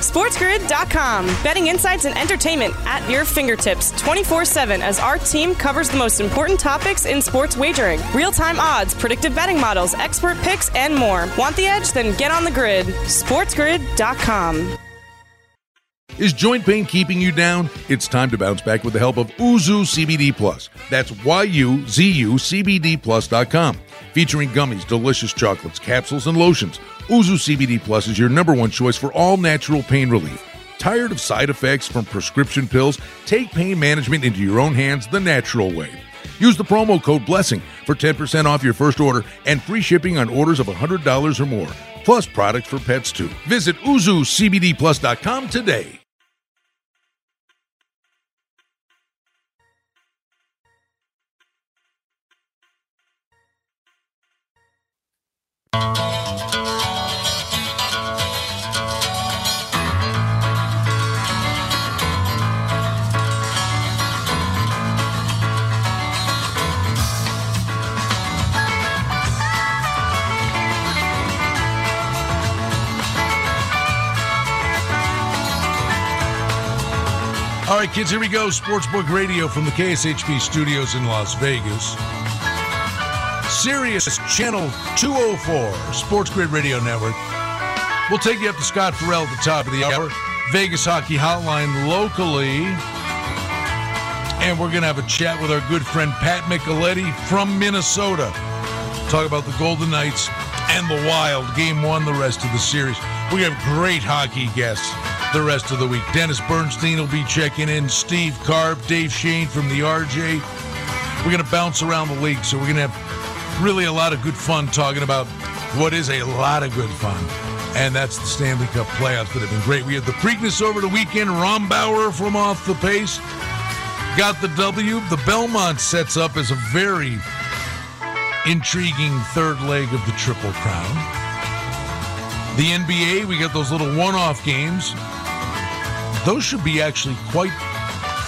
SportsGrid.com. Betting insights and entertainment at your fingertips 24/7 as our team covers the most important topics in sports wagering. Real-time odds, predictive betting models, expert picks, and more. Want the edge? Then get on the grid. SportsGrid.com. Is joint pain keeping you down? It's time to bounce back with the help of Uzu CBD Plus. That's Y-U-Z-U CBDplus.com. Featuring gummies, delicious chocolates, capsules, and lotions, Uzu CBD Plus is your number one choice for all natural pain relief. Tired of side effects from prescription pills? Take pain management into your own hands the natural way. Use the promo code BLESSING for 10% off your first order and free shipping on orders of $100 or more, plus products for pets too. Visit UzuCBDPlus.com today. All right, kids, here we go. Sportsbook Radio from the KSHB studios in Las Vegas. Sirius Channel 204, Sports Grid Radio Network. We'll take you up to Scott Farrell at the top of the hour. Vegas Hockey Hotline locally. And we're going to have a chat with our good friend Pat Micheletti from Minnesota. Talk about the Golden Knights and the Wild. Game one, the rest of the series. We have great hockey guests the rest of the week. Dennis Bernstein will be checking in. Steve Karp, Dave Shane from the RJ. We're going to bounce around the league, so we're going to have really a lot of good fun talking about what is a lot of good fun, and that's the Stanley Cup playoffs that have been great. We had the Preakness over the weekend. Grubauer from off the pace got the W. The Belmont sets up as a very intriguing third leg of the Triple Crown. The NBA, we got those little one-off games. Those should be actually quite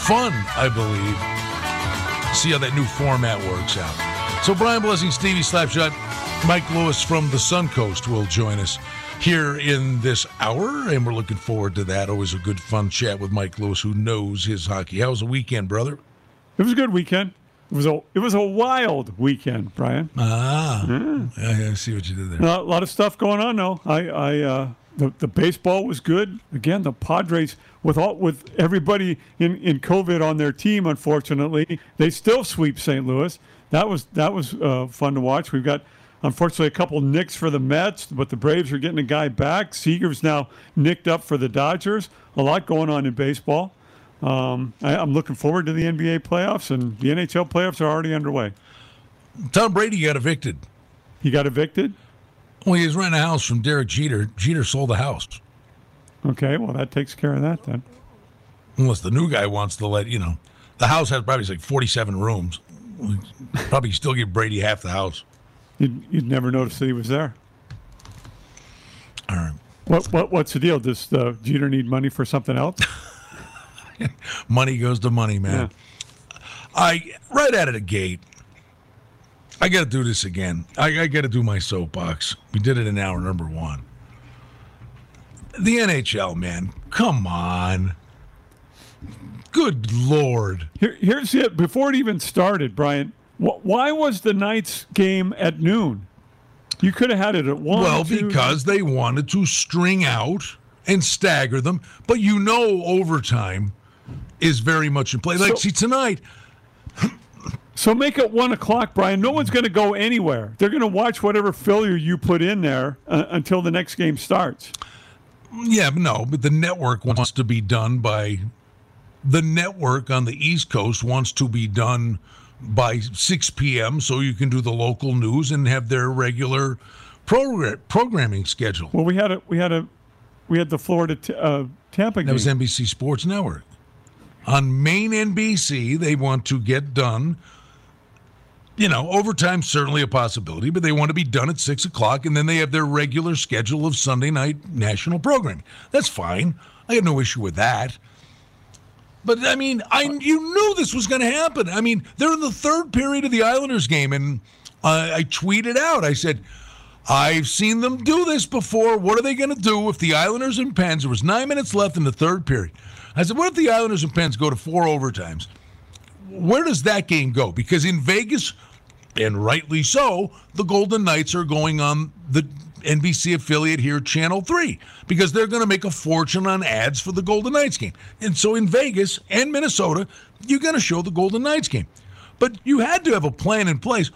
fun, I believe. See how that new format works out. So Brian Blessing, Stevie Slapshot, Mike Lewis from the Sun Coast will join us here in this hour, and we're looking forward to that. Always a good, fun chat with Mike Lewis, who knows his hockey. How was the weekend, brother? It was a good weekend. It was a wild weekend, Brian. I see what you did there. A lot of stuff going on, though. The baseball was good. Again, the Padres, with everybody in COVID on their team, unfortunately, they still sweep St. Louis. That was fun to watch. We've got, unfortunately, a couple nicks for the Mets, but the Braves are getting a guy back. Seager's now nicked up for the Dodgers. A lot going on in baseball. I'm looking forward to the NBA playoffs, and the NHL playoffs are already underway. Tom Brady got evicted. He got evicted? Well, he was renting a house from Derek Jeter. Jeter sold the house. Okay, well, that takes care of that then. Unless the new guy wants to let, the house has probably like 47 rooms. We'd probably still give Brady half the house. You'd never notice that he was there. All right. What's the deal? Does Jeter need money for something else? Money goes to money, man. Yeah. Right out of the gate, I got to do this again. I got to do my soapbox. We did it in hour number one. The NHL, man, come on. Good Lord. Here's it. Before it even started, Brian, why was the Knights game at noon? You could have had it at 1. Well, because they wanted to string out and stagger them. But overtime is very much in play. Like, tonight. So make it 1 o'clock, Brian. No one's going to go anywhere. They're going to watch whatever failure you put in there until the next game starts. Yeah, but the network wants to be done by... The network on the East Coast wants to be done by 6 p.m. so you can do the local news and have their regular programming schedule. Well, we had the Florida Tampa game. That was NBC Sports Network. On main NBC, they want to get done. Overtime certainly a possibility, but they want to be done at 6 o'clock, and then they have their regular schedule of Sunday night national programming. That's fine. I have no issue with that. But, you knew this was going to happen. They're in the third period of the Islanders game, and I tweeted out. I said, I've seen them do this before. What are they going to do if the Islanders and Pens, there was 9 minutes left in the third period. I said, what if the Islanders and Pens go to four overtimes? Where does that game go? Because in Vegas, and rightly so, the Golden Knights are going on the NBC affiliate here, Channel 3, because they're going to make a fortune on ads for the Golden Knights game. And so in Vegas and Minnesota, you're going to show the Golden Knights game. But you had to have a plan in place.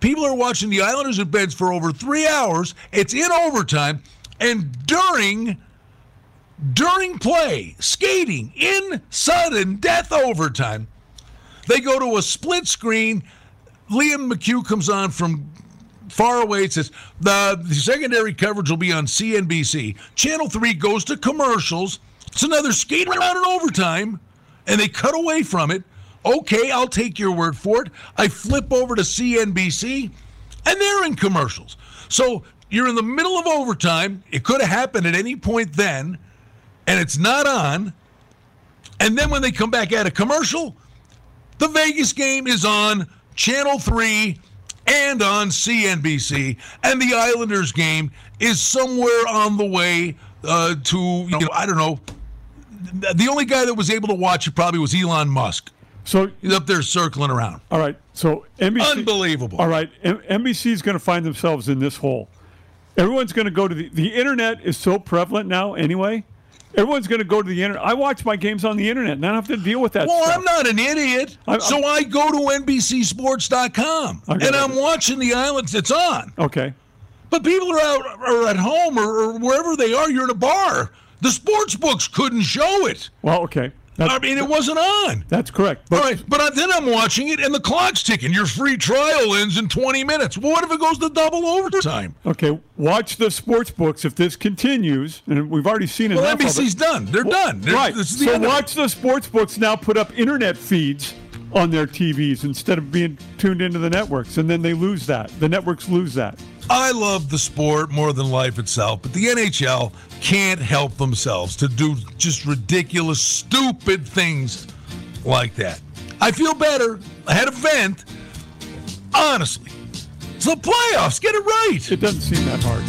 People are watching the Islanders and Pens for over 3 hours. It's in overtime. And during play, skating in sudden death overtime, they go to a split screen. Liam McHugh comes on from far away. It says, the secondary coverage will be on CNBC. Channel 3 goes to commercials. It's another skate around in overtime, and they cut away from it. Okay, I'll take your word for it. I flip over to CNBC, and they're in commercials. So you're in the middle of overtime. It could have happened at any point then, and it's not on. And then when they come back at a commercial, the Vegas game is on Channel 3 and on CNBC, and the Islanders game is somewhere on the way to, I don't know. The only guy that was able to watch it probably was Elon Musk. So he's up there circling around. All right. So NBC. Unbelievable. All right. NBC is going to find themselves in this hole. Everyone's going to go to the internet is so prevalent now anyway. Everyone's going to go to the internet. I watch my games on the internet, and I don't have to deal with that stuff. I'm not an idiot, so I go to NBCSports.com, and I'm watching the Islanders. It's on. Okay. But people are out or at home or wherever they are. You're in a bar. The sports books couldn't show it. Well, okay. It wasn't on. That's correct. But, all right, but then I'm watching it, and the clock's ticking. Your free trial ends in 20 minutes. Well, what if it goes to double overtime? Okay, watch the sports books if this continues, and we've already seen it. Well, NBC's done. They're done. Right. So watch the sports books now put up internet feeds on their TVs instead of being tuned into the networks, and then they lose that. The networks lose that. I love the sport more than life itself, but the NHL can't help themselves to do just ridiculous, stupid things like that. I feel better. I had a vent. Honestly, it's the playoffs. Get it right. It doesn't seem that hard.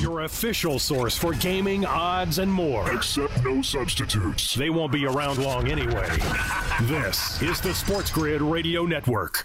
Your official source for gaming, odds, and more. Except no substitutes. They won't be around long anyway. This is the Sports Grid Radio Network.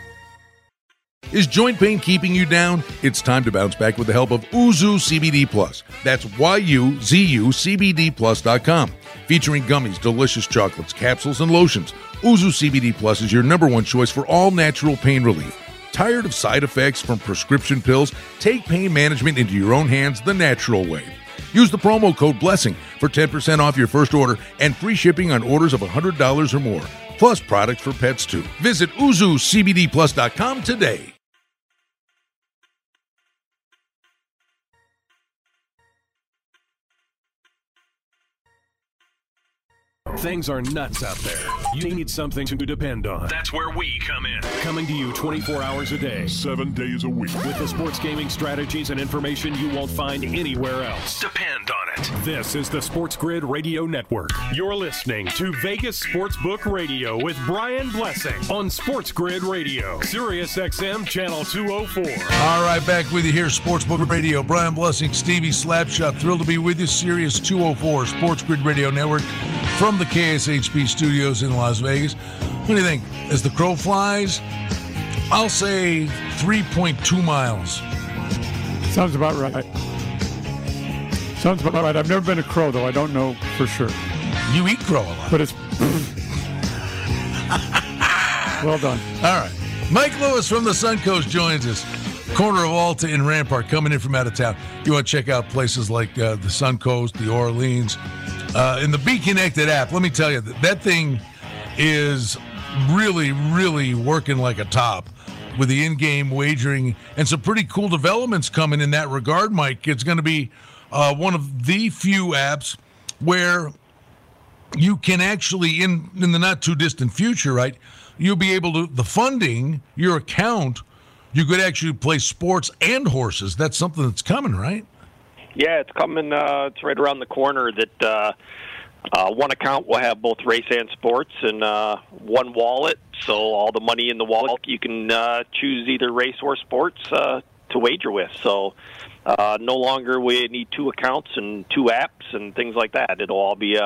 Is joint pain keeping you down? It's time to bounce back with the help of Uzu CBD Plus. That's Y-U-Z-U CBDplus.com. Featuring gummies, delicious chocolates, capsules, and lotions, Uzu CBD Plus is your number one choice for all-natural pain relief. Tired of side effects from prescription pills? Take pain management into your own hands the natural way. Use the promo code BLESSING for 10% off your first order and free shipping on orders of $100 or more, plus products for pets, too. Visit UzuCBDPlus.com today. Things are nuts out there. You need something to depend on. That's where we come in. Coming to you 24 hours a day. 7 days a week. With the sports gaming strategies and information you won't find anywhere else. Depend on it. This is the Sports Grid Radio Network. You're listening to Vegas Sportsbook Radio with Brian Blessing on Sports Grid Radio. Sirius XM Channel 204. All right, back with you here, Sportsbook Radio. Brian Blessing, Stevie Slapshot. Thrilled to be with you. Sirius 204, Sports Grid Radio Network. From the KSHB studios in Las Vegas. What do you think? As the crow flies, I'll say 3.2 miles. Sounds about right. Sounds about right. I've never been a crow, though. I don't know for sure. You eat crow a lot. But it's... well done. All right. Mike Lewis from the Sun Coast joins us. Corner of Alta and Rampart, coming in from out of town. You want to check out places like the Sun Coast, the Orleans, in the Be Connected app. Let me tell you, that thing is really, really working like a top with the in-game wagering and some pretty cool developments coming in that regard, Mike. It's going to be one of the few apps where you can actually, in the not-too-distant future, right, you'll be able to, the funding, your account, you could actually play sports and horses. That's something that's coming, right? Yeah, it's coming. It's right around the corner that one account will have both race and sports, and one wallet. So all the money in the wallet, you can choose either race or sports to wager with. So no longer we need two accounts and two apps and things like that. It'll all be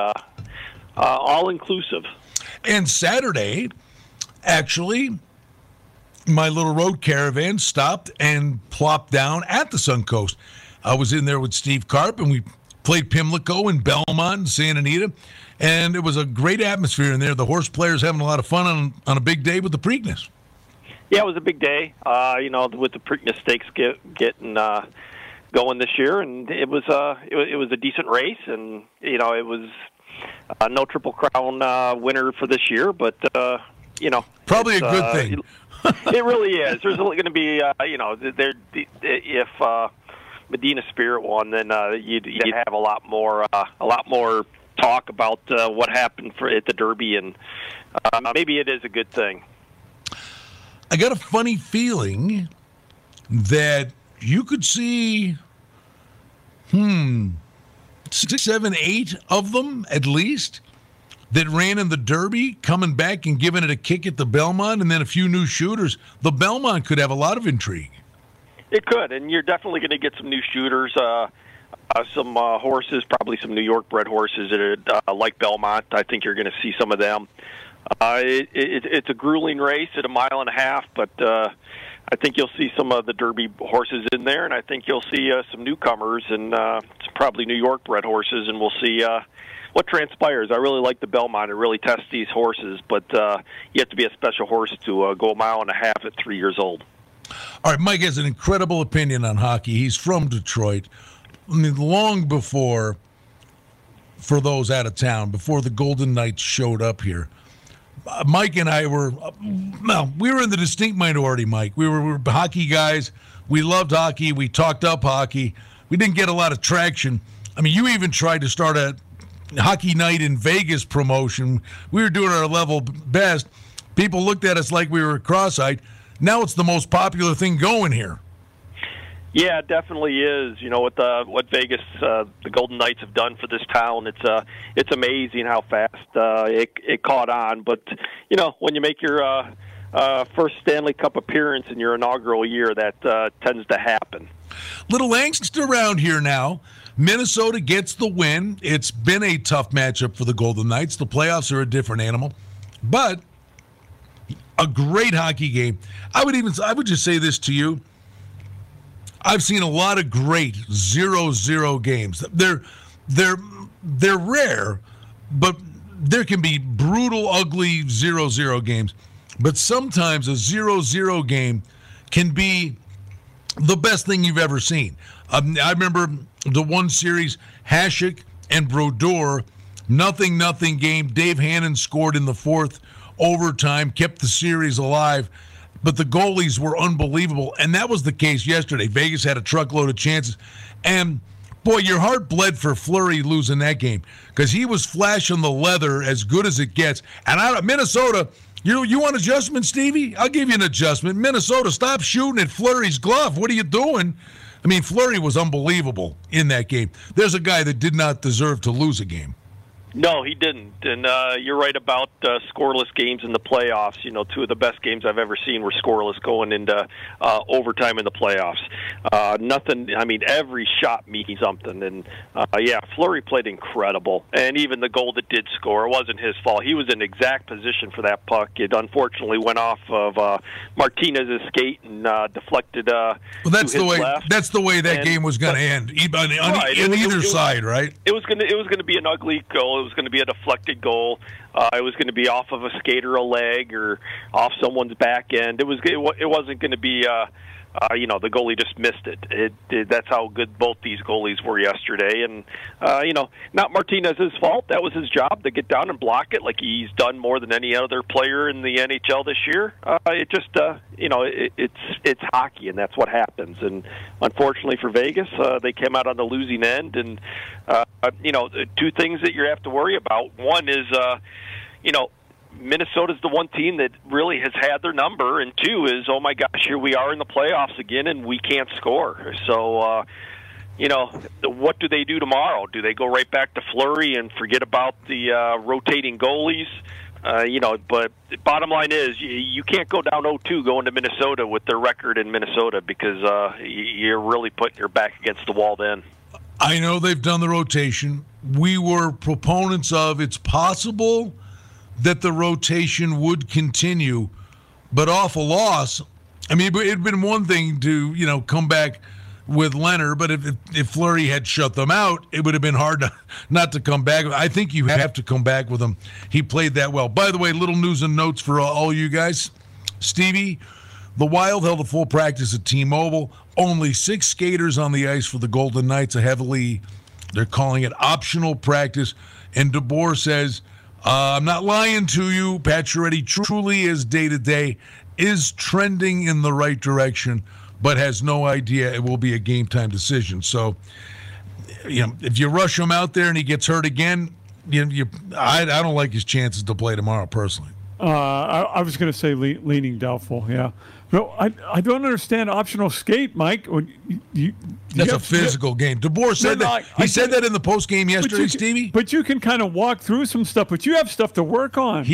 all-inclusive. And Saturday, actually, my little road caravan stopped and plopped down at the Sun Coast. I was in there with Steve Karp, and we played Pimlico and Belmont and Santa Anita, and it was a great atmosphere in there. The horse players having a lot of fun on a big day with the Preakness. Yeah, it was a big day, you know, with the Preakness Stakes getting going this year, and it was a decent race, and, you know, it was no Triple Crown winner for this year, but, you know. Probably a good thing. It really is. There's going to be, you know, if Medina Spirit won, then you'd have a lot more talk about what happened at the Derby, and maybe it is a good thing. I got a funny feeling that you could see, 6, 7, 8 of them at least that ran in the Derby coming back and giving it a kick at the Belmont, and then a few new shooters. The Belmont could have a lot of intrigue. It could, and you're definitely going to get some new shooters, some horses, probably some New York bred horses that are, like Belmont. I think you're going to see some of them. It's a grueling race at 1.5 miles, but I think you'll see some of the Derby horses in there, and I think you'll see some newcomers and probably New York bred horses, and we'll see what transpires. I really like the Belmont. It really tests these horses, but you have to be a special horse to go 1.5 miles at 3 years old. All right, Mike has an incredible opinion on hockey. He's from Detroit. I mean, long before, for those out of town, before the Golden Knights showed up here, Mike and I were, we were in the distinct minority, Mike. We were hockey guys. We loved hockey. We talked up hockey. We didn't get a lot of traction. I mean, you even tried to start a hockey night in Vegas promotion. We were doing our level best. People looked at us like we were cross-eyed. Now it's the most popular thing going here. Yeah, it definitely is. You know, what Vegas, the Golden Knights have done for this town, it's amazing how fast it caught on. But, you know, when you make your first Stanley Cup appearance in your inaugural year, that tends to happen. Little angst around here now. Minnesota gets the win. It's been a tough matchup for the Golden Knights. The playoffs are a different animal. But a great hockey game. I would just say this to you. I've seen a lot of great 0-0 games. They're rare, but there can be brutal, ugly 0-0 games. But sometimes a 0-0 game can be the best thing you've ever seen. I remember the one series, Hasek and Brodeur, 0-0 game. Dave Hannon scored in the fourth overtime, kept the series alive, but the goalies were unbelievable, and that was the case yesterday. Vegas had a truckload of chances, and boy, your heart bled for Fleury losing that game, because he was flashing the leather as good as it gets. And Minnesota, you want adjustment, Stevie? I'll give you an adjustment. Minnesota, stop shooting at Fleury's glove. What are you doing? I mean, Fleury was unbelievable in that game. There's a guy that did not deserve to lose a game. No, he didn't, and you're right about scoreless games in the playoffs. You know, two of the best games I've ever seen were scoreless going into overtime in the playoffs. Nothing. I mean, every shot means something, and Fleury played incredible. And even the goal that did score, it wasn't his fault. He was in exact position for that puck. It unfortunately went off of Martinez's skate and deflected. Well, that's the way. Left. That's the way that game was going to end. On either side, right? It was going to be an ugly goal. It was going to be a deflected goal. It was going to be off of a skater, a leg, or off someone's back end. It wasn't going to be, the goalie just missed it. That's how good both these goalies were yesterday. And, not Martinez's fault. That was his job, to get down and block it like he's done more than any other player in the NHL this year. It's hockey, and that's what happens. And unfortunately for Vegas, they came out on the losing end. And, two things that you have to worry about. One is, Minnesota's the one team that really has had their number, and two is, oh my gosh, here we are in the playoffs again, and we can't score. So, you know, what do they do tomorrow? Do they go right back to Fleury and forget about the rotating goalies? You know, but the bottom line is you can't go down 0-2 going to Minnesota with their record in Minnesota, because you're really putting your back against the wall then. I know they've done the rotation. We were proponents of it's possible that the rotation would continue, but off a loss. I mean, it'd been one thing to, you know, come back with Leonard, but if Fleury had shut them out, it would have been hard not to come back. I think you have to come back with him. He played that well. By the way, little news and notes for all you guys. Stevie, the Wild held a full practice at T-Mobile. Only 6 skaters on the ice for the Golden Knights, they're calling it optional practice. And DeBoer says, I'm not lying to you, Pacioretty truly is day-to-day, is trending in the right direction, but has no idea it will be a game-time decision. So, you know, if you rush him out there and he gets hurt again, I don't like his chances to play tomorrow, personally. I was going to say leaning doubtful, yeah. No, I don't understand optional skate, Mike. That's a physical game. DeBoer said that. He said that in the postgame yesterday, Stevie. But you can kind of walk through some stuff, but you have stuff to work on. But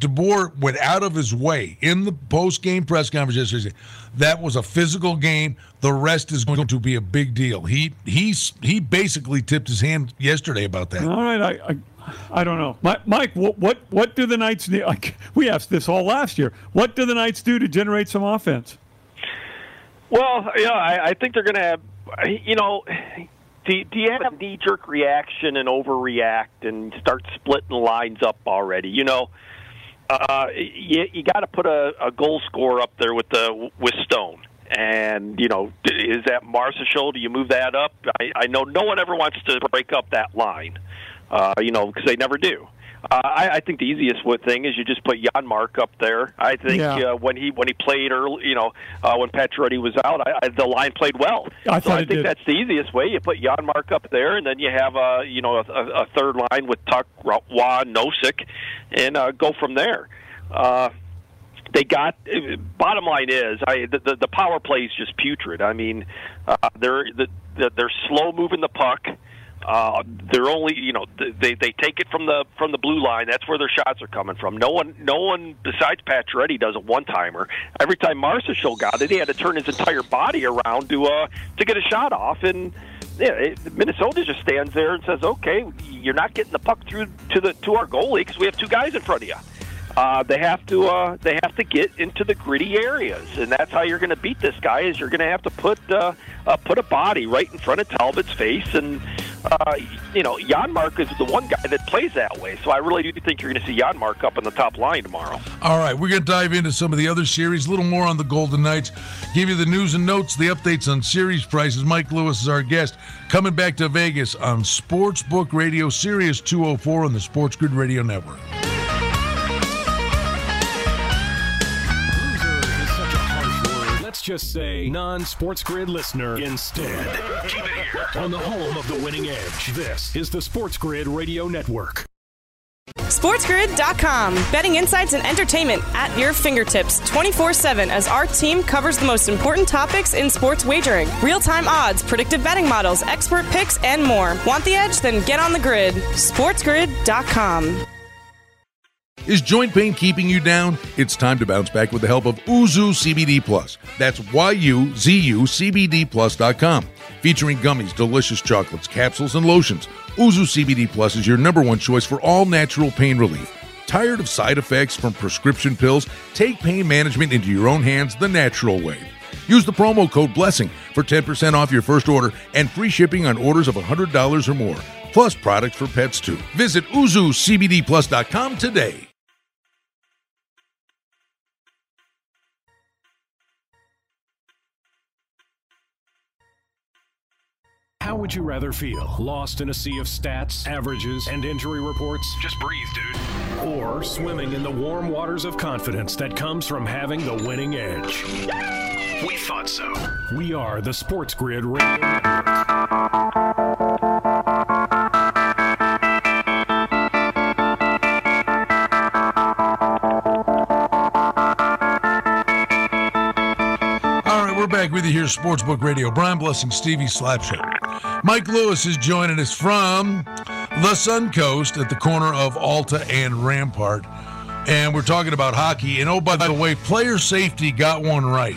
DeBoer went out of his way in the postgame press conference yesterday. That was a physical game. The rest is going to be a big deal. He basically tipped his hand yesterday about that. All right, I don't know. Mike, what do the Knights need? We asked this all last year. What do the Knights do to generate some offense? Well, yeah, I think they're going to have, you know, do you have a knee-jerk reaction and overreact and start splitting lines up already? You know, you got to put a goal scorer up there with Stone. And, you know, is that Marshall? Do you move that up? I know no one ever wants to break up that line. You know, because they never do. I think the easiest thing is you just put Janmark up there. I think when he played early, you know, when Pacioretty was out, the line played well. I think that's the easiest way. You put Janmark up there, and then you have a third line with Tuck, Wah, Nosek, and go from there. Bottom line is the power play is just putrid. I mean, they're slow moving the puck. They're only, you know, they take it from the blue line. That's where their shots are coming from. No one besides Pacioretty does a one-timer. Every time Marshall got it, he had to turn his entire body around to get a shot off. And Minnesota just stands there and says, "Okay, you're not getting the puck through to our goalie because we have 2 guys in front of you." They have to get into the gritty areas, and that's how you're going to beat this guy. Is you're going to have to put a body right in front of Talbot's face, and you know, Janmark is the one guy that plays that way. So I really do think you're going to see Janmark up in the top line tomorrow. All right, we're going to dive into some of the other series, a little more on the Golden Knights. Give you the news and notes, the updates on series prices. Mike Lewis is our guest. Coming back to Vegas on Sportsbook Radio, Sirius 204 on the Sports Grid Radio Network. Just say non-Sports Grid listener instead. Keep it here. On the home of the winning edge, this is the Sports Grid Radio Network. SportsGrid.com. Betting insights and entertainment at your fingertips 24/7 as our team covers the most important topics in sports wagering. Real-time odds, predictive betting models, expert picks, and more. Want the edge? Then get on the grid. SportsGrid.com. Is joint pain keeping you down? It's time to bounce back with the help of Uzu CBD Plus. That's YUZUCBDPlus.com. Featuring gummies, delicious chocolates, capsules, and lotions, Uzu CBD Plus is your #1 choice for all natural pain relief. Tired of side effects from prescription pills? Take pain management into your own hands the natural way. Use the promo code BLESSING for 10% off your first order and free shipping on orders of $100 or more. Plus products for pets, too. Visit UzuCBDPlus.com today. How would you rather feel? Lost in a sea of stats, averages, and injury reports? Just breathe, dude. Or swimming in the warm waters of confidence that comes from having the winning edge? We thought so. We are the Sports Grid Radio Network. to hear Sportsbook Radio. Brian Blessing, Stevie Slapshot. Mike Lewis is joining us from the Sun Coast at the corner of Alta and Rampart. And we're talking about hockey. And, oh, by the way, player safety got one right.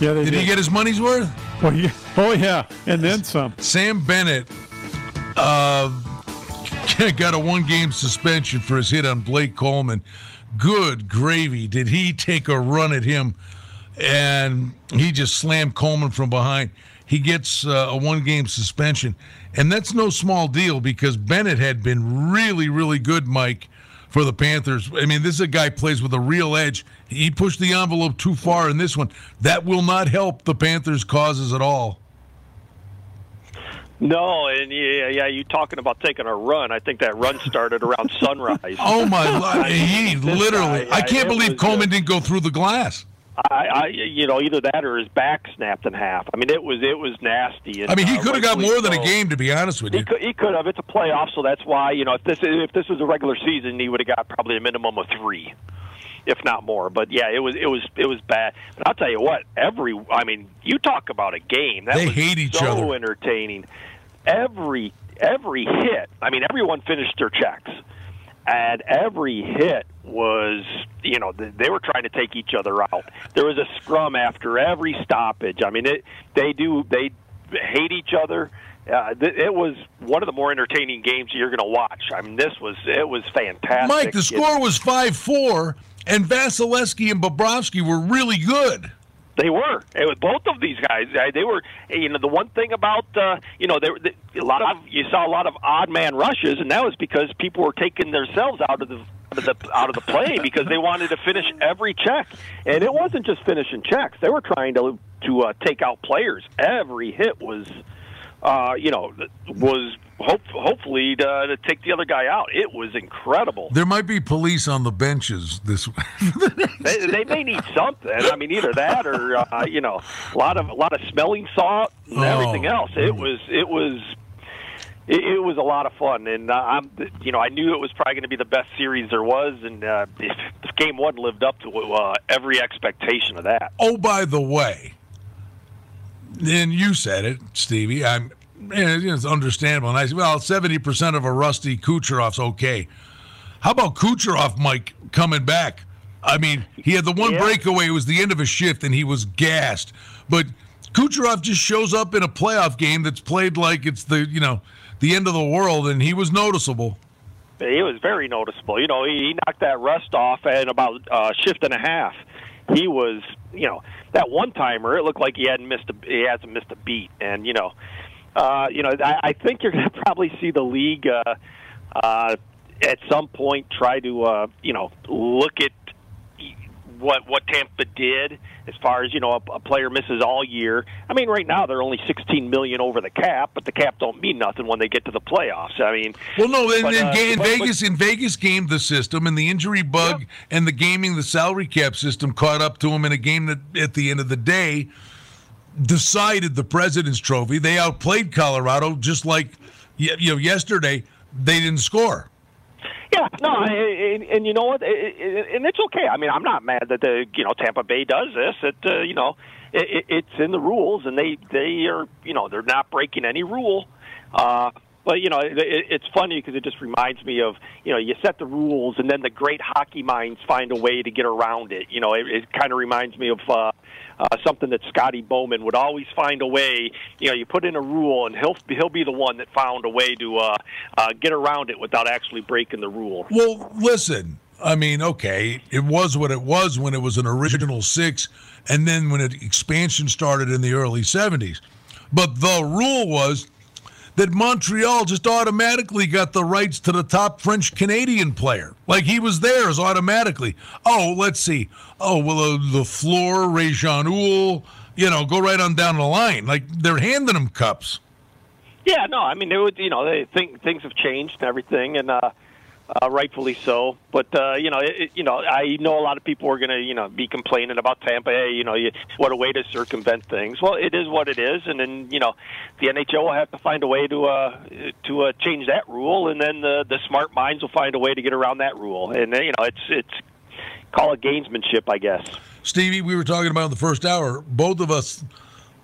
Yeah, they did. He get his money's worth? Well, yeah. Oh, yeah, and then some. Sam Bennett got a one-game suspension for his hit on Blake Coleman. Good gravy. Did he take a run at him? And he just slammed Coleman from behind. He gets a one-game suspension. And that's no small deal because Bennett had been really, really good, Mike, for the Panthers. I mean, this is a guy who plays with a real edge. He pushed the envelope too far in this one. That will not help the Panthers' causes at all. No, and yeah, you talking about taking a run. I think that run started around sunrise. Oh, my God. He literally. I can't believe Coleman didn't go through the glass. I either that or his back snapped in half. I mean, it was nasty. And, I mean, he could have got more than a game, to be honest with you. He could have. It's a playoff, so that's why, if this was a regular season, he would have got probably a minimum of 3, if not more. But yeah, it was bad. But I'll tell you what, you talk about a game that they hate each other. So entertaining. Every hit. I mean, everyone finished their checks. And every hit was, they were trying to take each other out. There was a scrum after every stoppage. I mean, they hate each other. It was one of the more entertaining games you're going to watch. I mean, it was fantastic. Mike, the score was 5-4, and Vasilevsky and Bobrovsky were really good. They were. It was both of these guys. They were, the one thing about, you saw a lot of odd man rushes, and that was because people were taking themselves out of the play because they wanted to finish every check. And it wasn't just finishing checks. They were trying to take out players. Every hit was, hopefully to take the other guy out. It was incredible. There might be police on the benches this week. They may need something. I mean, either that or a lot of smelling salt and everything else. It was a lot of fun, and I knew it was probably going to be the best series there was, and if Game 1 lived up to every expectation of that. Oh, by the way, and you said it, Stevie. It's understandable. And I said, 70% of a rusty Kucherov's okay. How about Kucherov, Mike, coming back? I mean, he had the one breakaway. It was the end of a shift, and he was gassed. But Kucherov just shows up in a playoff game that's played like it's the end of the world, and he was noticeable. He was very noticeable. He knocked that rust off in about a shift and a half. He was, that one-timer, it looked like he hasn't missed a beat. And, I think you're going to probably see the league at some point try to, look at what Tampa did as far as, a player misses all year. I mean, right now they're only $16 million over the cap, but the cap don't mean nothing when they get to the playoffs. I mean, well, no, Vegas gamed the system, and the injury bug and the salary cap system caught up to them in a game that at the end of the day decided the President's Trophy. They outplayed Colorado, just like yesterday they didn't score. Yeah, no, and you know what? And it's okay. I mean, I'm not mad that Tampa Bay does this. It's in the rules, and they are they're not breaking any rule. But it's funny because it just reminds me of you set the rules, and then the great hockey minds find a way to get around it. It kind of reminds me of something that Scotty Bowman would always find a way. You put in a rule, and he'll be the one that found a way to get around it without actually breaking the rule. Well, listen, I mean, okay, it was what it was when it was an original 6, and then when expansion started in the early 70s. But the rule was that Montreal just automatically got the rights to the top French-Canadian player. Like, he was theirs automatically. Oh, let's see. Oh, well, Lafleur, Réjean Houle, go right on down the line. Like, they're handing them cups. Yeah, no, I mean, they think things have changed and everything, and rightfully so. But, I know a lot of people are going to, be complaining about Tampa. Hey, what a way to circumvent things. Well, it is what it is. And then, the NHL will have to find a way to change that rule. And then the smart minds will find a way to get around that rule. And, it's call it gamesmanship, I guess. Stevie, we were talking about in the first hour, both of us –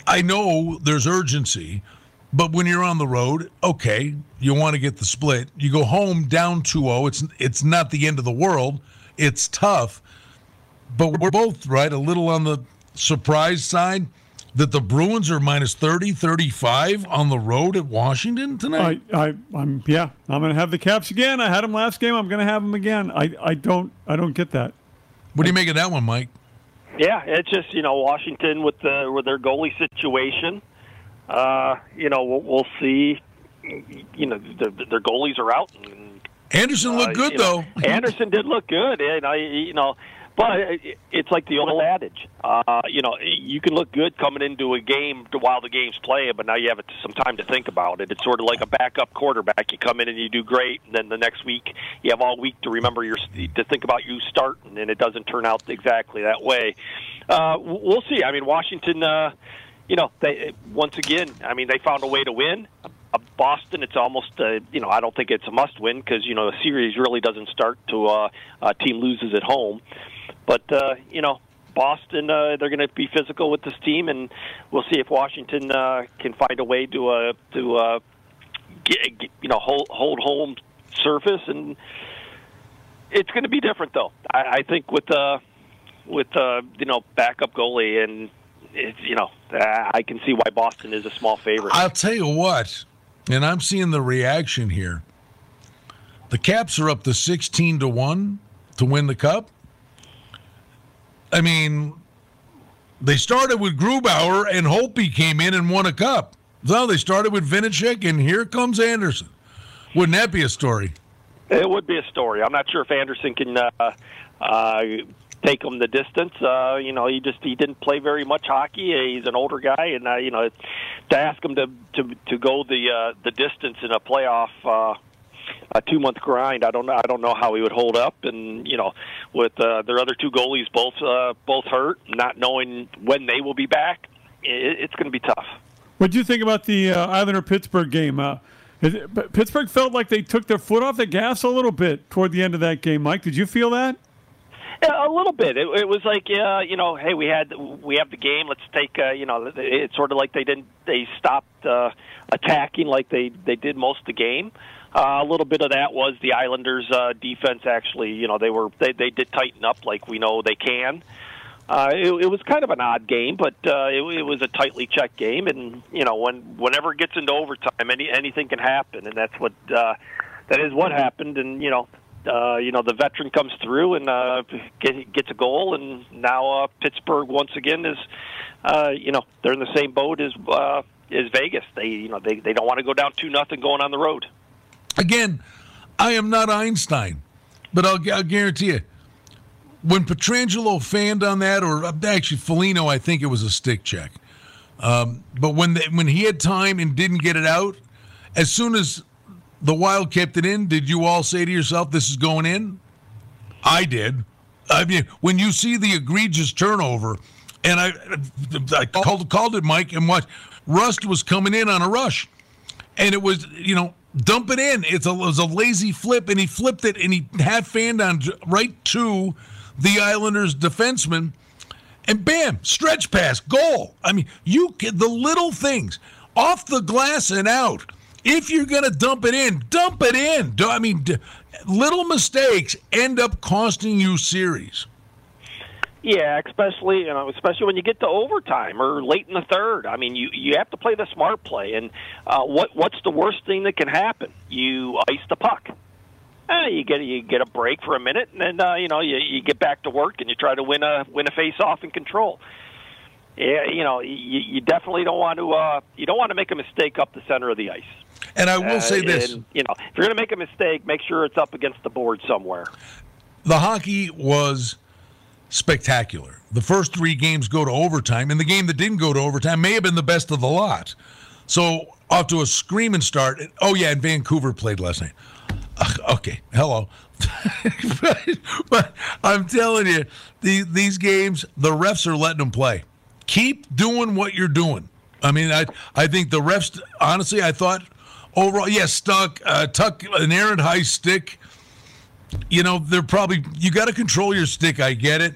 I know there's urgency, but when you're on the road, okay, you want to get the split. You go home down 2-0. It's not the end of the world. It's tough. But we're both, right, a little on the surprise side that the Bruins are minus 30, 35 on the road at Washington tonight? I'm going to have the Caps again. I had them last game. I'm going to have them again. I don't get that. What do you make of that one, Mike? Yeah, it's just, Washington with their goalie situation. We'll see. Their goalies are out. And, Anderson looked good, though. Anderson did look good, and but it's like the old adage. You can look good coming into a game while the game's playing, but now you have some time to think about it. It's sort of like a backup quarterback. You come in and you do great, and then the next week you have all week to remember to think about you starting, and it doesn't turn out exactly that way. We'll see. Washington. They once again. They found a way to win. Boston, it's almost. I don't think it's a must-win because a series really doesn't start till a team loses at home. But Boston, they're going to be physical with this team, and we'll see if Washington can find a way to hold home surface. And it's going to be different, though. I think with backup goalie and. I can see why Boston is a small favorite. I'll tell you what, and I'm seeing the reaction here. The Caps are up to 16-1 to win the Cup. They started with Grubauer and Holtby came in and won a Cup. So they started with Vinicek, and here comes Anderson. Wouldn't that be a story? It would be a story. I'm not sure if Anderson can take him the distance. He didn't play very much hockey. He's an older guy, and to ask him to go the distance in a playoff a 2-month grind, I don't know how he would hold up. And with their other two goalies both hurt, not knowing when they will be back, it's going to be tough. What do you think about the Islander-Pittsburgh game? Pittsburgh felt like they took their foot off the gas a little bit toward the end of that game. Mike, did you feel that? Yeah, a little bit. It was like, hey, we have the game. Let's take, it's sort of like they stopped attacking like they did most of the game. A little bit of that was the Islanders' defense. Actually, they did tighten up like we know they can. It was kind of an odd game, but it was a tightly checked game. And whenever it gets into overtime, anything can happen, and that's what that is what happened. And the veteran comes through and gets a goal, and now Pittsburgh once again is, they're in the same boat as Vegas. They, they don't want to go down 2-0 going on the road. Again, I am not Einstein, but I'll guarantee you, when Pietrangelo fanned on that, or actually Foligno, I think it was a stick check. But when he had time and didn't get it out, as soon as the Wild kept it in, did you all say to yourself, this is going in? I did. When you see the egregious turnover, and I called it, Mike, and watched, Rust was coming in on a rush. And it was, dump it in. It was a lazy flip, and he flipped it, and he had fanned on right to the Islanders' defenseman. And bam, stretch pass, goal. The little things, off the glass and out. If you're going to dump it in, dump it in. Little mistakes end up costing you series. Yeah, especially when you get to overtime or late in the third. You have to play the smart play. And what's the worst thing that can happen? You ice the puck. You get a break for a minute, and then you get back to work and you try to win a face-off in control. Yeah, you definitely don't want to. You don't want to make a mistake up the center of the ice. And I will say this: if you're going to make a mistake, make sure it's up against the board somewhere. The hockey was spectacular. The first 3 games go to overtime, and the game that didn't go to overtime may have been the best of the lot. So off to a screaming start. Oh yeah, and Vancouver played last night. Okay, hello. But I'm telling you, these games, the refs are letting them play. Keep doing what you're doing. I think the refs, honestly, I thought overall, yes, Tuck, an errant high stick. They're probably, you got to control your stick, I get it.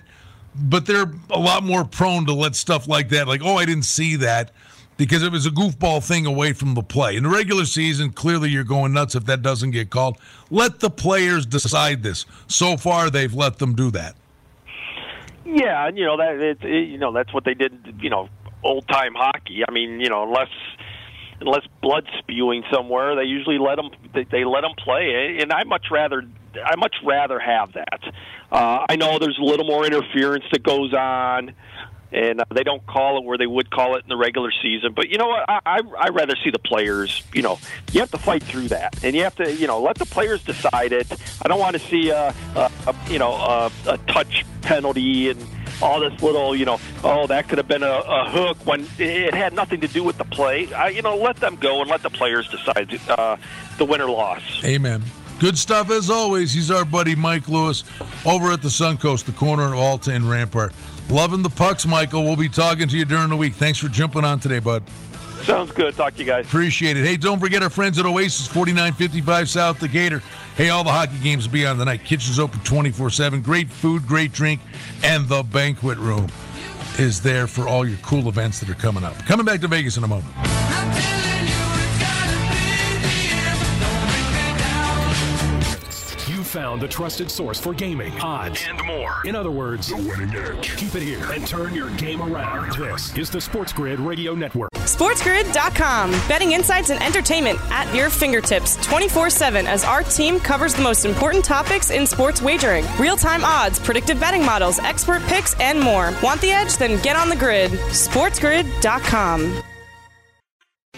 But they're a lot more prone to let stuff like that, like, oh, I didn't see that, because it was a goofball thing away from the play. In the regular season, clearly you're going nuts if that doesn't get called. Let the players decide this. So far, they've let them do that. Yeah, you know, that's what they did, you know, old-time hockey. I mean, you know, unless blood spewing somewhere, they usually let them play. And I much rather have that. I know there's a little more interference that goes on, and they don't call it where they would call it in the regular season. But you know what? I rather see the players. You know, you have to fight through that, and you have to, you know, let the players decide it. I don't want to see a touch penalty and all this little, you know, oh, that could have been a hook when it had nothing to do with the play. You know, let them go and let the players decide the win or loss. Amen. Good stuff as always. He's our buddy Mike Lewis over at the Sun Coast, the corner of Alta and Rampart. Loving the pucks, Michael. We'll be talking to you during the week. Thanks for jumping on today, bud. Sounds good. Talk to you guys. Appreciate it. Hey, don't forget our friends at Oasis, 4955 South the Gator. Hey, all the hockey games will be on tonight. Kitchen's open 24/7. Great food, great drink, and the banquet room is there for all your cool events that are coming up. Coming back to Vegas in a moment. Found the trusted source for gaming, odds, and more. In other words, the winning edge. Keep it here and turn your game around. This is the Sports Grid Radio Network. SportsGrid.com. Betting insights and entertainment at your fingertips 24/7 as our team covers the most important topics in sports wagering. Real-time odds, predictive betting models, expert picks, and more. Want the edge? Then get on the grid. SportsGrid.com.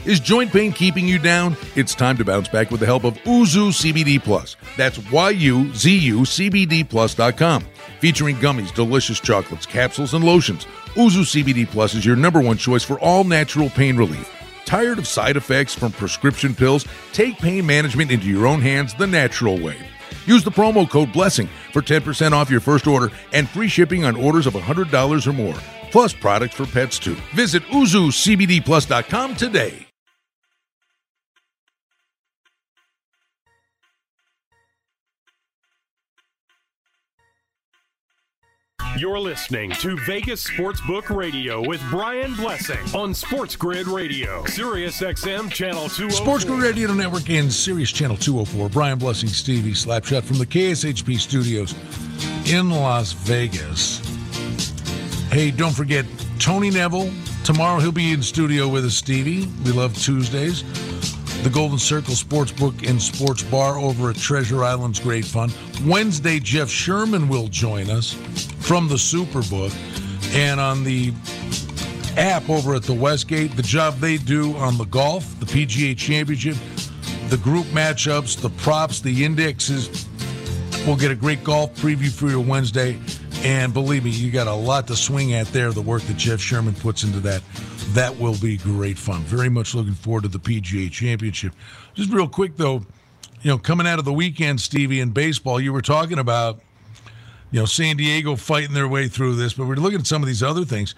Is joint pain keeping you down? It's time to bounce back with the help of Uzu CBD Plus. That's Y-U-Z-U CBDplus.com. Featuring gummies, delicious chocolates, capsules, and lotions, Uzu CBD Plus is your number one choice for all natural pain relief. Tired of side effects from prescription pills? Take pain management into your own hands the natural way. Use the promo code BLESSING for 10% off your first order and free shipping on orders of $100 or more. Plus products for pets, too. Visit UzuCBDPlus.com today. You're listening to Vegas Sportsbook Radio with Brian Blessing on Sports Grid Radio, Sirius XM Channel 204. Sports Grid Radio Network and Sirius Channel 204. Brian Blessing, Stevie Slapshot from the KSHB studios in Las Vegas. Hey, don't forget, Tony Neville. Tomorrow he'll be in studio with us, Stevie. We love Tuesdays. The Golden Circle Sportsbook and Sports Bar over at Treasure Island's great fun. Wednesday, Jeff Sherman will join us from the Superbook. And on the app over at the Westgate, the job they do on the golf, the PGA Championship, the group matchups, the props, the indexes. We'll get a great golf preview for your Wednesday. And believe me, you got a lot to swing at there, the work that Jeff Sherman puts into that. That will be great fun. Very much looking forward to the PGA Championship. Just real quick, though, you know, coming out of the weekend, Stevie, in baseball, you were talking about, you know, San Diego fighting their way through this, but we're looking at some of these other things.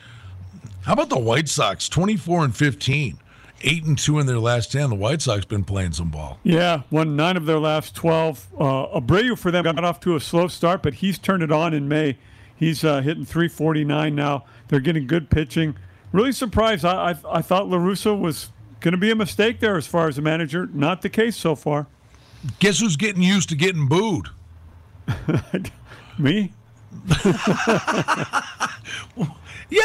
How about the White Sox, 24-15, 8-2 in their last 10? The White Sox been playing some ball. Yeah, won 9 of their last 12. Abreu for them got off to a slow start, but he's turned it on in May. He's hitting .349 now. They're getting good pitching. Really surprised. I thought LaRusso was going to be a mistake there as far as a manager. Not the case so far. Guess who's getting used to getting booed? Me? Yeah,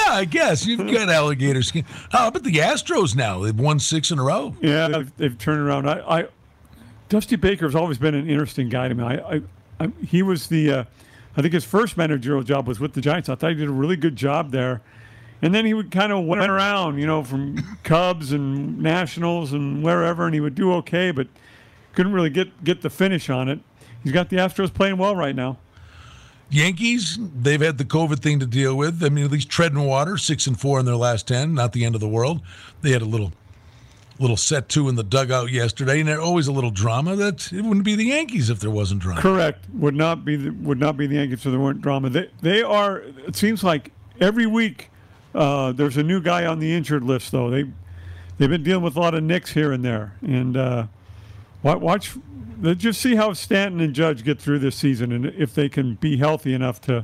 I guess. You've got alligator skin. How about the Astros now? They've won 6 in a row. Yeah, they've turned around. Dusty Baker's always been an interesting guy to me. He was the... I think his first managerial job was with the Giants. I thought he did a really good job there. And then he would kind of went around, you know, from Cubs and Nationals and wherever, and he would do okay, but couldn't really get the finish on it. He's got the Astros playing well right now. Yankees, they've had the COVID thing to deal with. I mean, at least treading water, 6-4 in their last 10, not the end of the world. They had a little set two in the dugout yesterday, and there's always a little drama. That it wouldn't be the Yankees if there wasn't drama. Correct. Would not be the Yankees if there weren't drama. They are. It seems like every week there's a new guy on the injured list. Though they've been dealing with a lot of nicks here and there. And watch. Just see how Stanton and Judge get through this season, and if they can be healthy enough to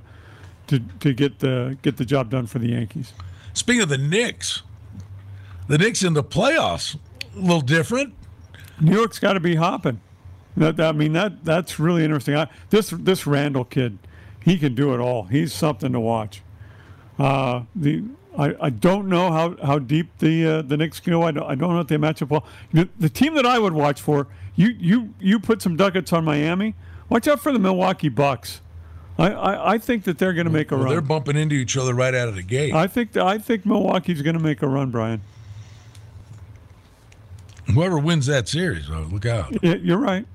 to get the job done for the Yankees. Speaking of the Knicks in the playoffs, a little different. New York's got to be hopping. That's really interesting. This Randall kid, he can do it all. He's something to watch. I don't know how deep the Knicks can go. I don't know if they match up well. The team that I would watch for, you put some ducats on Miami. Watch out for the Milwaukee Bucks. I think that they're going to make a run. They're bumping into each other right out of the gate. I think Milwaukee's going to make a run, Brian. Whoever wins that series, though, look out. Yeah, you're right.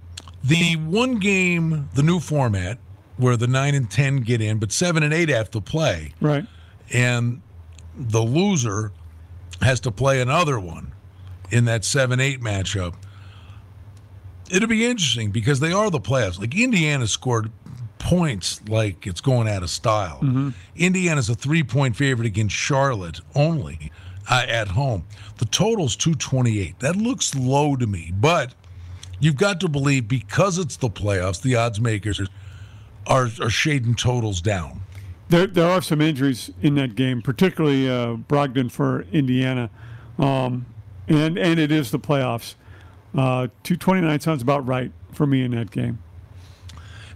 The one game, the new format, where the 9 and 10 get in, but 7 and 8 have to play. Right. And the loser has to play another one in that 7-8 matchup. It'll be interesting because they are the playoffs. Like, Indiana scored points like it's going out of style. Mm-hmm. Indiana's a 3-point favorite against Charlotte only at home. The total's 228. That looks low to me, but you've got to believe because it's the playoffs, the odds makers are shading totals down. There are some injuries in that game, particularly Brogdon for Indiana, and it is the playoffs. 229 sounds about right for me in that game.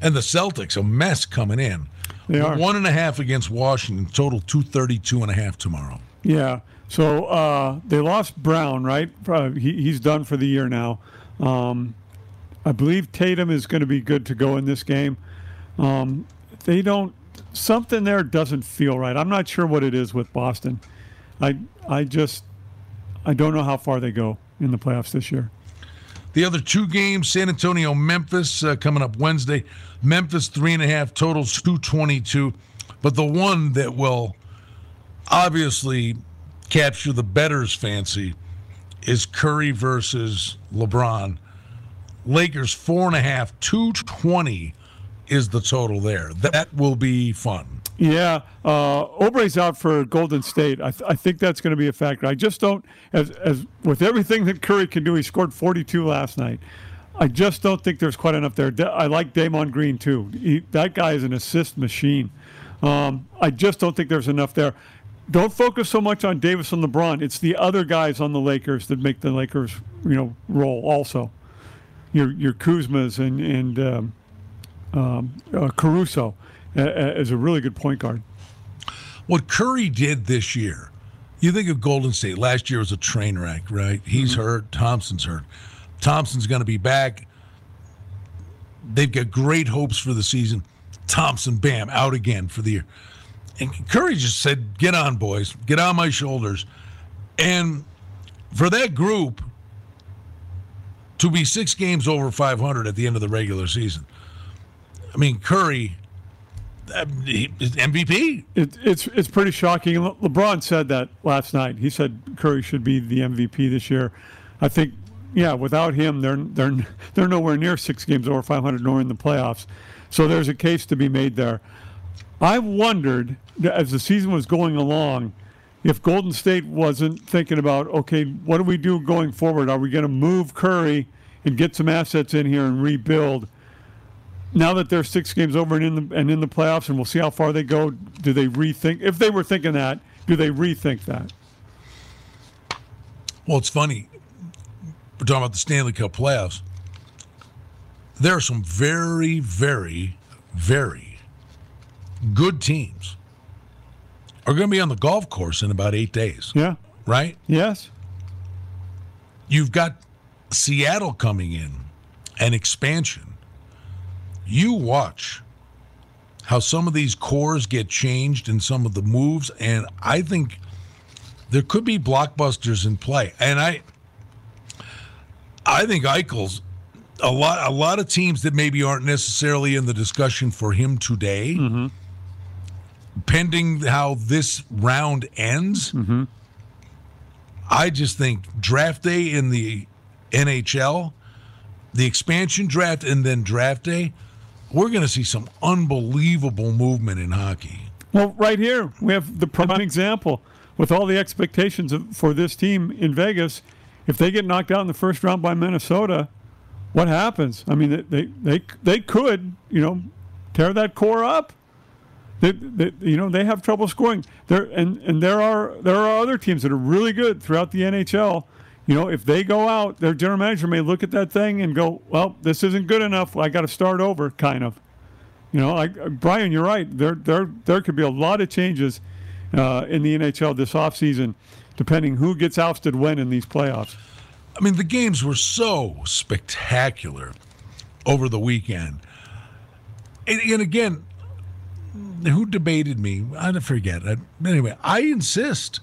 And the Celtics, a mess coming in. They are. 1.5 against Washington, total 232.5 tomorrow. Yeah, so they lost Brown, right? He's done for the year now. I believe Tatum is going to be good to go in this game. Something there doesn't feel right. I'm not sure what it is with Boston. I don't know how far they go in the playoffs this year. The other two games, San Antonio, Memphis, coming up Wednesday. Memphis 3.5, totals 222. But the one that will obviously capture the bettors' fancy is Curry versus LeBron. Lakers 4.5, 220. Is the total there. That will be fun. Yeah. Oubre's out for Golden State. I think that's going to be a factor. I just don't, as with everything that Curry can do, he scored 42 last night. I just don't think there's quite enough there. I like Draymond Green, too. That guy is an assist machine. I just don't think there's enough there. Don't focus so much on Davis and LeBron. It's the other guys on the Lakers that make the Lakers, roll also. Your Kuzmas and Caruso is a really good point guard. What Curry did this year, you think of Golden State. Last year was a train wreck, right? He's mm-hmm. hurt. Thompson's hurt. Thompson's going to be back. They've got great hopes for the season. Thompson, bam, out again for the year. And Curry just said, get on, boys. Get on my shoulders. And for that group to be 6 games over 500 at the end of the regular season, I mean, Curry, MVP. It's pretty shocking. LeBron said that last night. He said Curry should be the MVP this year. I think, yeah, without him, they're nowhere near 6 games over 500 nor in the playoffs. So there's a case to be made there. I wondered, as the season was going along, if Golden State wasn't thinking about, okay, what do we do going forward? Are we going to move Curry and get some assets in here and rebuild? Now that they're 6 games over and in the playoffs, and we'll see how far they go, do they rethink? If they were thinking that, do they rethink that? Well, it's funny. We're talking about the Stanley Cup playoffs. There are some very, very, very good teams are going to be on the golf course in about 8 days. Yeah. Right? Yes. You've got Seattle coming in, an expansion. You watch how some of these cores get changed in some of the moves, and I think there could be blockbusters in play. And I think Eichel's a lot of teams that maybe aren't necessarily in the discussion for him today, mm-hmm. pending how this round ends. Mm-hmm. I just think draft day in the NHL, the expansion draft, and then draft day. We're going to see some unbelievable movement in hockey. Well, right here, we have the prime example. With all the expectations for this team in Vegas, if they get knocked out in the first round by Minnesota, what happens? I mean, they could, tear that core up. They have trouble scoring. There are other teams that are really good throughout the NHL. You know, if they go out, their general manager may look at that thing and go, well, this isn't good enough. I got to start over, kind of. You know, Brian, you're right. There could be a lot of changes in the NHL this offseason, depending who gets ousted when in these playoffs. I mean, the games were so spectacular over the weekend. And again, who debated me? I forget. Anyway, I insist.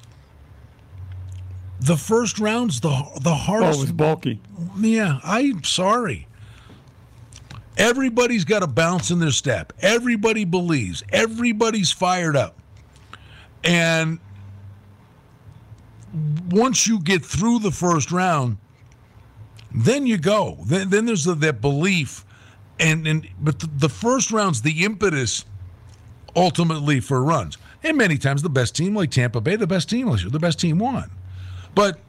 The first round's the hardest. Oh, it was bulky. Yeah, I'm sorry. Everybody's got a bounce in their step. Everybody believes. Everybody's fired up. And once you get through the first round, then you go. Then there's that belief. But the first round's the impetus, ultimately, for runs. And many times the best team, like Tampa Bay, the best team last year, the best team won. But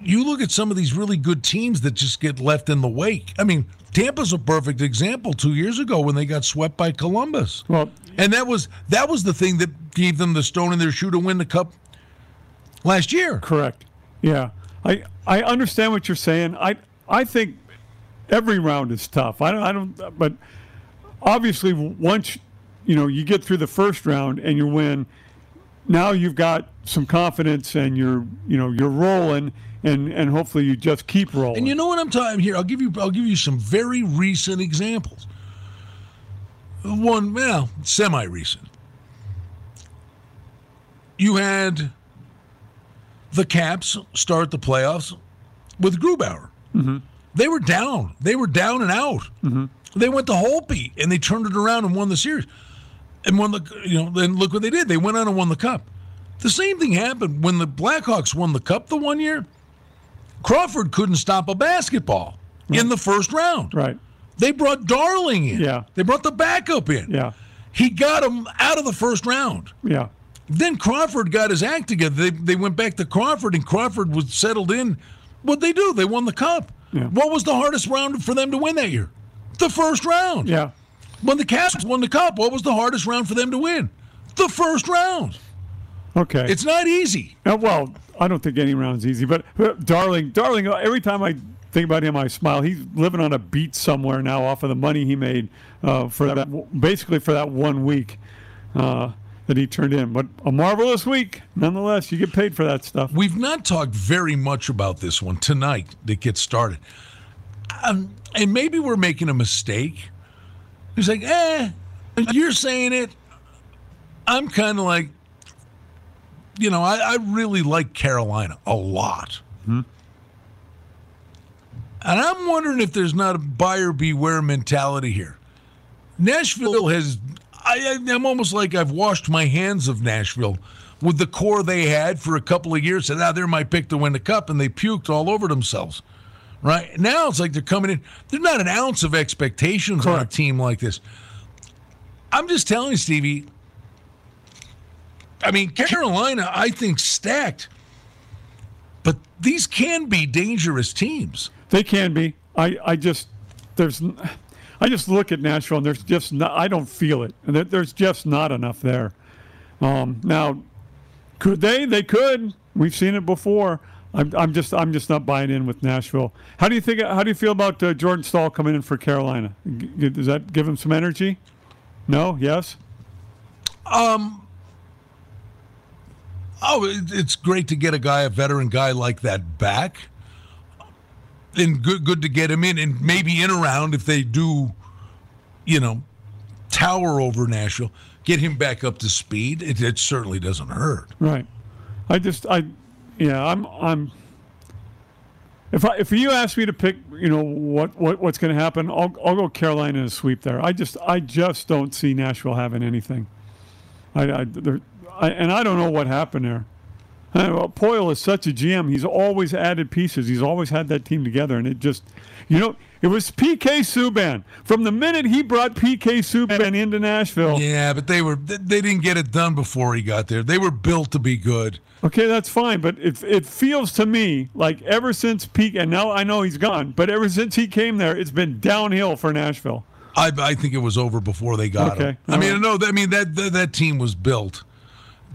you look at some of these really good teams that just get left in the wake. I mean, Tampa's a perfect example 2 years ago when they got swept by Columbus. Well, and that was the thing that gave them the stone in their shoe to win the cup last year. Correct. Yeah. I understand what you're saying. I think every round is tough. I don't but obviously once you get through the first round and you win, now you've got some confidence and you're rolling and hopefully you just keep rolling. And you know what I'm talking here? I'll give you some very recent examples. One, well, semi-recent. You had the Caps start the playoffs with Grubauer. Mm-hmm. They were down. They were down and out. Mm-hmm. They went to Holtby and they turned it around and won the series. And won the, then look what they did. They went on and won the cup. The same thing happened when the Blackhawks won the cup the 1 year. Crawford couldn't stop a basketball in the first round. Right. They brought Darling in. Yeah. They brought the backup in. Yeah. He got him out of the first round. Yeah. Then Crawford got his act together. They went back to Crawford, and Crawford was settled in. What'd they do? They won the cup. Yeah. What was the hardest round for them to win that year? The first round. Yeah. When the Caps won the cup, what was the hardest round for them to win? The first round. Okay. It's not easy. Well, I don't think any round's easy. But Darling, every time I think about him, I smile. He's living on a beach somewhere now off of the money he made for that 1 week that he turned in. But a marvelous week. Nonetheless, you get paid for that stuff. We've not talked very much about this one tonight that gets started. And maybe we're making a mistake. He's like, you're saying it. I'm kind of like, I really like Carolina a lot. Mm-hmm. And I'm wondering if there's not a buyer beware mentality here. Nashville has, I'm almost like I've washed my hands of Nashville with the core they had for a couple of years. Said, they're my pick to win the cup, and they puked all over themselves. Right now, it's like they're coming in. There's not an ounce of expectations on a team like this. I'm just telling you, Stevie. I mean, Carolina, I think, stacked. But these can be dangerous teams. They can be. I just look at Nashville, and there's just not. I don't feel it, and there's just not enough there. Now, could they? They could. We've seen it before. I'm just not buying in with Nashville. How do you feel about Jordan Staal coming in for Carolina? Does that give him some energy? No. Yes. It's great to get a veteran guy like that back, and good to get him in and maybe in around if they do, tower over Nashville. Get him back up to speed. It certainly doesn't hurt. Right. Yeah, I'm. If you ask me to pick, what's going to happen, I'll go Carolina in a sweep there. I just don't see Nashville having anything. And I don't know what happened there. Poyle is such a GM. He's always added pieces. He's always had that team together, and it just, it was P.K. Subban. From the minute he brought P.K. Subban into Nashville. Yeah, but they didn't get it done before he got there. They were built to be good. Okay, that's fine, but it feels to me like ever since Pete, and now I know he's gone, but ever since he came there, it's been downhill for Nashville. I think it was over before they got him. I mean, that team was built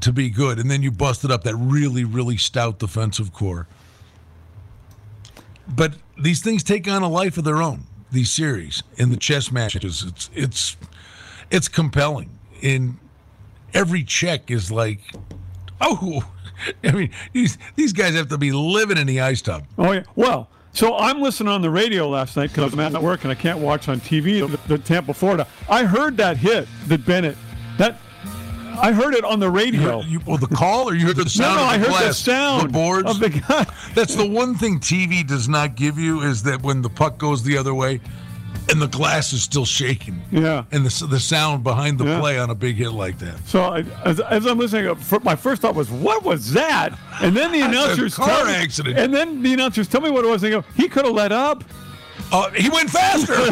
to be good, and then you busted up that really, really stout defensive core. But these things take on a life of their own. These series and the chess matches, it's compelling. And every check is like, oh, I mean, these guys have to be living in the ice tub. Oh yeah, well. So I'm listening on the radio last night because I'm at work and I can't watch on TV the Tampa, Florida. I heard that hit that Bennett, I heard it on the radio. The call, or you heard the sound? No, I heard the sound. The boards. Of the guy. That's the one thing TV does not give you, is that when the puck goes the other way and the glass is still shaking. Yeah. And the sound behind the play on a big hit like that. So as I'm listening, my first thought was, what was that? And then the announcers tell me what it was. They go, he could have let up. He went faster.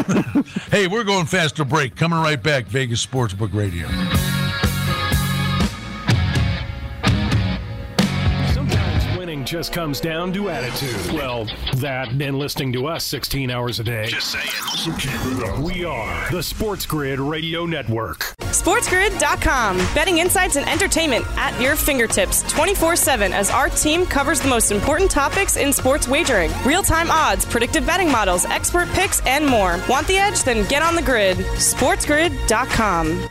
Hey, we're going faster break. Coming right back, Vegas Sportsbook Radio. Just comes down to attitude. Well, that and listening to us 16 hours a day. Just saying. We are the Sports Grid Radio Network. SportsGrid.com. Betting insights and entertainment at your fingertips 24/7 as our team covers the most important topics in sports wagering. Real-time odds, predictive betting models, expert picks, and more. Want the edge? Then get on the grid. SportsGrid.com.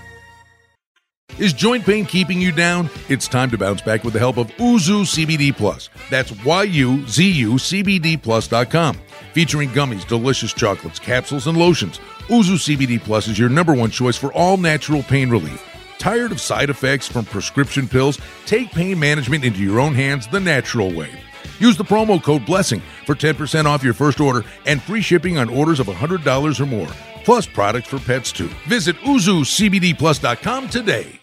Is joint pain keeping you down? It's time to bounce back with the help of Uzu CBD Plus. That's Y-U-Z-U CBDplus.com. Featuring gummies, delicious chocolates, capsules, and lotions, Uzu CBD Plus is your number one choice for all natural pain relief. Tired of side effects from prescription pills? Take pain management into your own hands the natural way. Use the promo code BLESSING for 10% off your first order and free shipping on orders of $100 or more. Plus products for pets, too. Visit UzuCBDPlus.com today.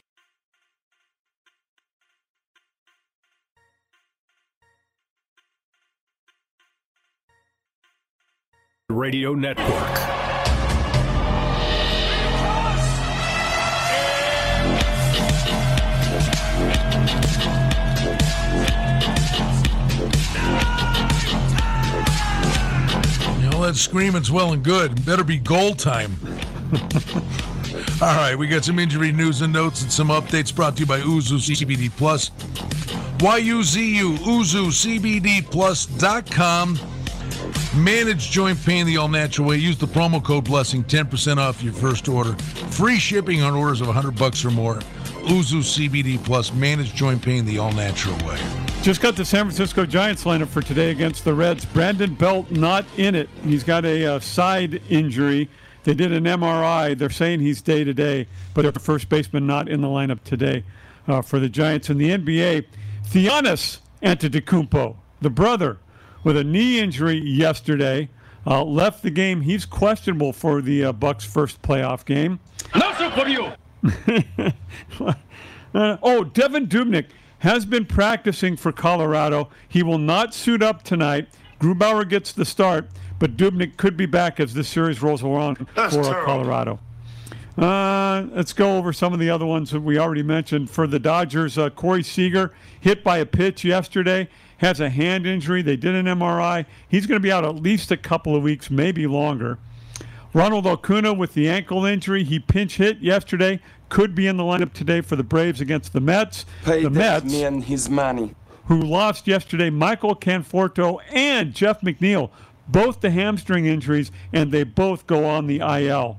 Radio Network. You know, that screaming's well and good. Better be goal time. All right, we got some injury news and notes and some updates brought to you by Uzu CBD Plus. Y-U-Z-U, UzuCBDPlus.com. Manage joint pain the all-natural way. Use the promo code BLESSING, 10% off your first order. Free shipping on orders of $100 or more. Uzu CBD Plus. Manage joint pain the all-natural way. Just got the San Francisco Giants lineup for today against the Reds. Brandon Belt not in it. He's got a side injury. They did an MRI. They're saying he's day-to-day, but their first baseman not in the lineup today for the Giants. In the NBA, Giannis Antetokounmpo, the brother, with a knee injury yesterday, left the game. He's questionable for the Bucks' first playoff game. Nothing for you. Devin Dubnyk has been practicing for Colorado. He will not suit up tonight. Grubauer gets the start, but Dubnyk could be back as this series rolls along for Colorado. Let's go over some of the other ones that we already mentioned. For the Dodgers, Corey Seager hit by a pitch yesterday. Has a hand injury. They did an MRI. He's going to be out at least a couple of weeks, maybe longer. Ronald Acuna with the ankle injury. He pinch hit yesterday. Could be in the lineup today for the Braves against the Mets. Pay the Mets, man, his money. Who lost yesterday, Michael Conforto and Jeff McNeil, both the hamstring injuries, and they both go on the IL.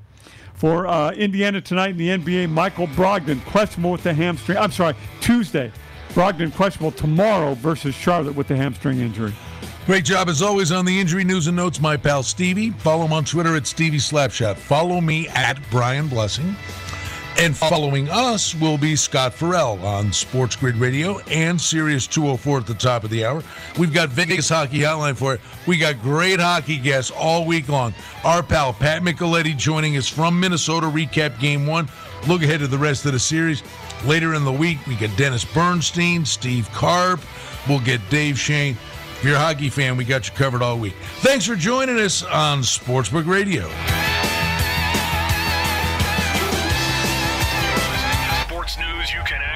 For Indiana tonight in the NBA, Michael Brogdon, questionable with the hamstring. I'm sorry, Tuesday. Brogdon questionable tomorrow versus Charlotte with the hamstring injury. Great job, as always, on the injury news and notes, my pal Stevie. Follow him on Twitter at Stevie Slapshot. Follow me at Brian Blessing. And following us will be Scott Farrell on Sports Grid Radio and Sirius 204 at the top of the hour. We've got Vegas Hockey Hotline for it. We got great hockey guests all week long. Our pal Pat Micheletti joining us from Minnesota, recap Game 1. Look ahead to the rest of the series. Later in the week, we get Dennis Bernstein, Steve Karp. We'll get Dave Shane. If you're a hockey fan, we got you covered all week. Thanks for joining us on Sportsbook Radio. Sports news you can